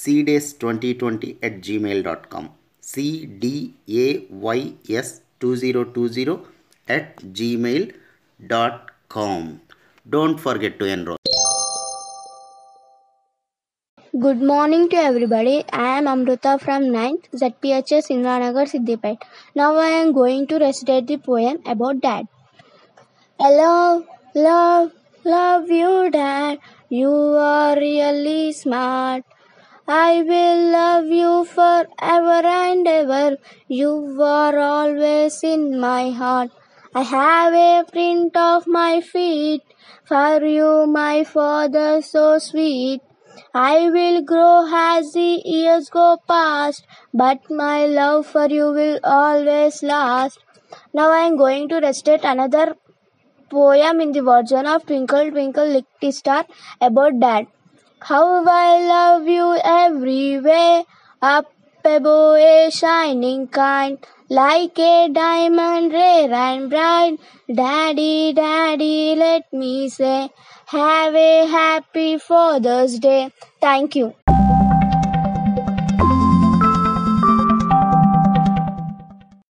cdays2020@gmail.com cdays2020@gmail.com. Don't forget to enroll. Good morning to everybody. I am Amruta from 9th ZPHS Indiranagar Siddipet. Now I am going to recite the poem about Dad. I love you, Dad. You are really smart. I will love you forever and ever. You are always in my heart. I have a print of my feet. For you, my father, so sweet. I will grow as the years go past, but my love for you will always last. Now I am going to recite another poem in the version of Twinkle Twinkle Little Star about Dad. How I love you everywhere, up above a shining kind, like a diamond rare and bright. Daddy, Daddy, let me say, have a happy Father's Day. Thank you.